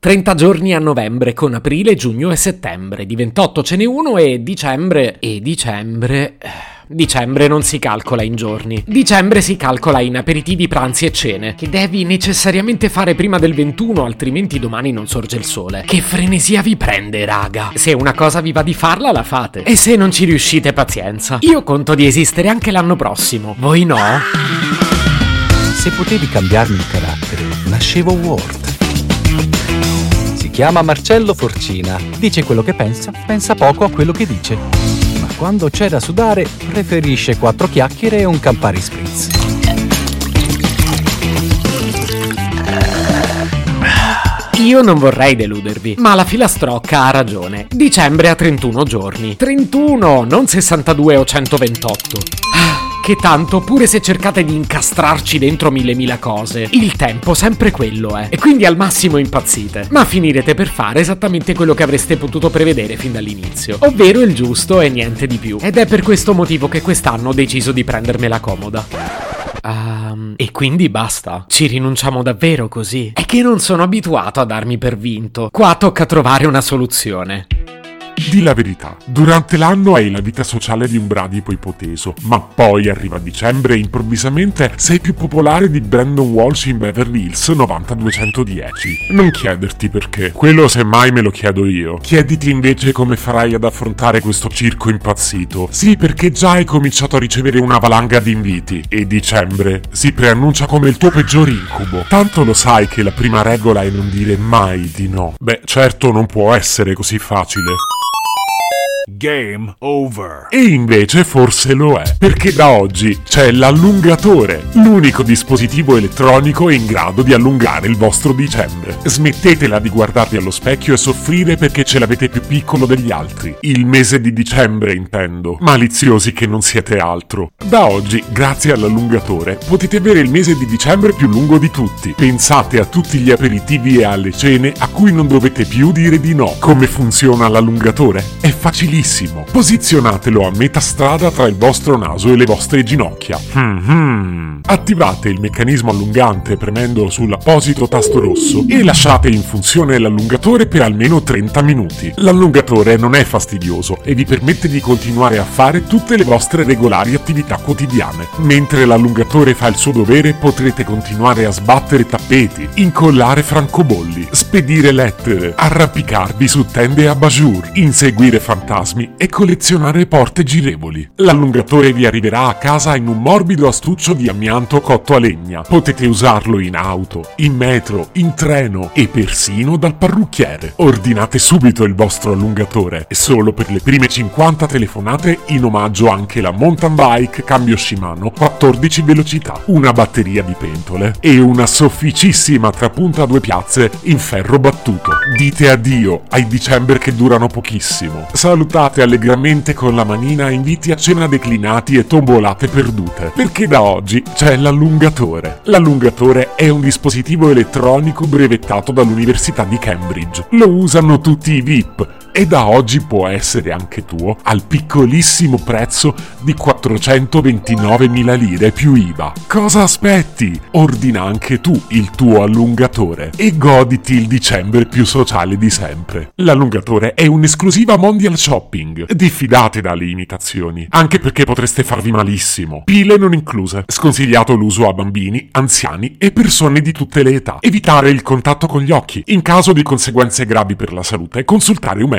30 giorni a novembre con aprile, giugno e settembre, di 28 ce n'è uno e dicembre... Dicembre non si calcola in giorni. Dicembre si calcola in aperitivi, pranzi e cene, che devi necessariamente fare prima del 21, altrimenti domani non sorge il sole. Che frenesia vi prende, raga! Se una cosa vi va di farla, la fate. E se non ci riuscite, pazienza. Io conto di esistere anche l'anno prossimo. Voi no? Se potevi cambiarmi il carattere, nascevo Word. Si chiama Marcello Forcina. Dice quello che pensa, pensa poco a quello che dice. Quando c'è da sudare, preferisce quattro chiacchiere e un Campari Spritz. Io non vorrei deludervi, ma la filastrocca ha ragione. Dicembre ha 31 giorni. 31, non 62 o 128. Che tanto, pure se cercate di incastrarci dentro mille cose, il tempo sempre quello è. E quindi al massimo impazzite. Ma finirete per fare esattamente quello che avreste potuto prevedere fin dall'inizio. Ovvero il giusto e niente di più. Ed è per questo motivo che quest'anno ho deciso di prendermela comoda. E quindi basta. Ci rinunciamo davvero così? È che non sono abituato a darmi per vinto. Qua tocca trovare una soluzione. Di la verità, durante l'anno hai la vita sociale di un bradipo ipoteso, ma poi arriva dicembre e improvvisamente sei più popolare di Brandon Walsh in Beverly Hills 90210. Non chiederti perché, quello semmai me lo chiedo io. Chiediti invece come farai ad affrontare questo circo impazzito. Sì, perché già hai cominciato a ricevere una valanga di inviti e dicembre si preannuncia come il tuo peggior incubo. Tanto lo sai che la prima regola è non dire mai di no. Beh, certo non può essere così facile. Game over. E invece forse lo è, perché da oggi c'è l'allungatore, l'unico dispositivo elettronico in grado di allungare il vostro dicembre. Smettetela di guardarvi allo specchio e soffrire perché ce l'avete più piccolo degli altri. Il mese di dicembre, intendo. Maliziosi che non siete altro. Da oggi, grazie all'allungatore, potete avere il mese di dicembre più lungo di tutti. Pensate a tutti gli aperitivi e alle cene a cui non dovete più dire di no. Come funziona l'allungatore? È facilissimo. Posizionatelo a metà strada tra il vostro naso e le vostre ginocchia. Attivate il meccanismo allungante premendo sull'apposito tasto rosso e lasciate in funzione l'allungatore per almeno 30 minuti. L'allungatore non è fastidioso e vi permette di continuare a fare tutte le vostre regolari attività quotidiane. Mentre l'allungatore fa il suo dovere potrete continuare a sbattere tappeti, incollare francobolli, spedire lettere, arrampicarvi su tende a bajur, inseguire fantasmi e collezionare porte girevoli. L'allungatore vi arriverà a casa in un morbido astuccio di amianto cotto a legna. Potete usarlo in auto, in metro, in treno e persino dal parrucchiere. Ordinate subito il vostro allungatore. Solo per le prime 50 telefonate in omaggio anche la mountain bike cambio Shimano 14 velocità, una batteria di pentole e una sofficissima trapunta a 2 piazze in ferro battuto. Dite addio ai dicembre che durano pochissimo. Salutate allegramente con la manina inviti a cena declinati e tombolate perdute, perché da oggi c'è l'allungatore. L'allungatore è un dispositivo elettronico brevettato dall'Università di Cambridge. Lo usano tutti i VIP e da oggi può essere anche tuo al piccolissimo prezzo di 429.000 lire più IVA. Cosa aspetti? Ordina anche tu il tuo allungatore e goditi il dicembre più sociale di sempre. L'allungatore è un'esclusiva Mondial Shopping. Diffidate dalle imitazioni, anche perché potreste farvi malissimo. Pile non incluse. Sconsigliato l'uso a bambini, anziani e persone di tutte le età. Evitare il contatto con gli occhi. In caso di conseguenze gravi per la salute, consultare un medico.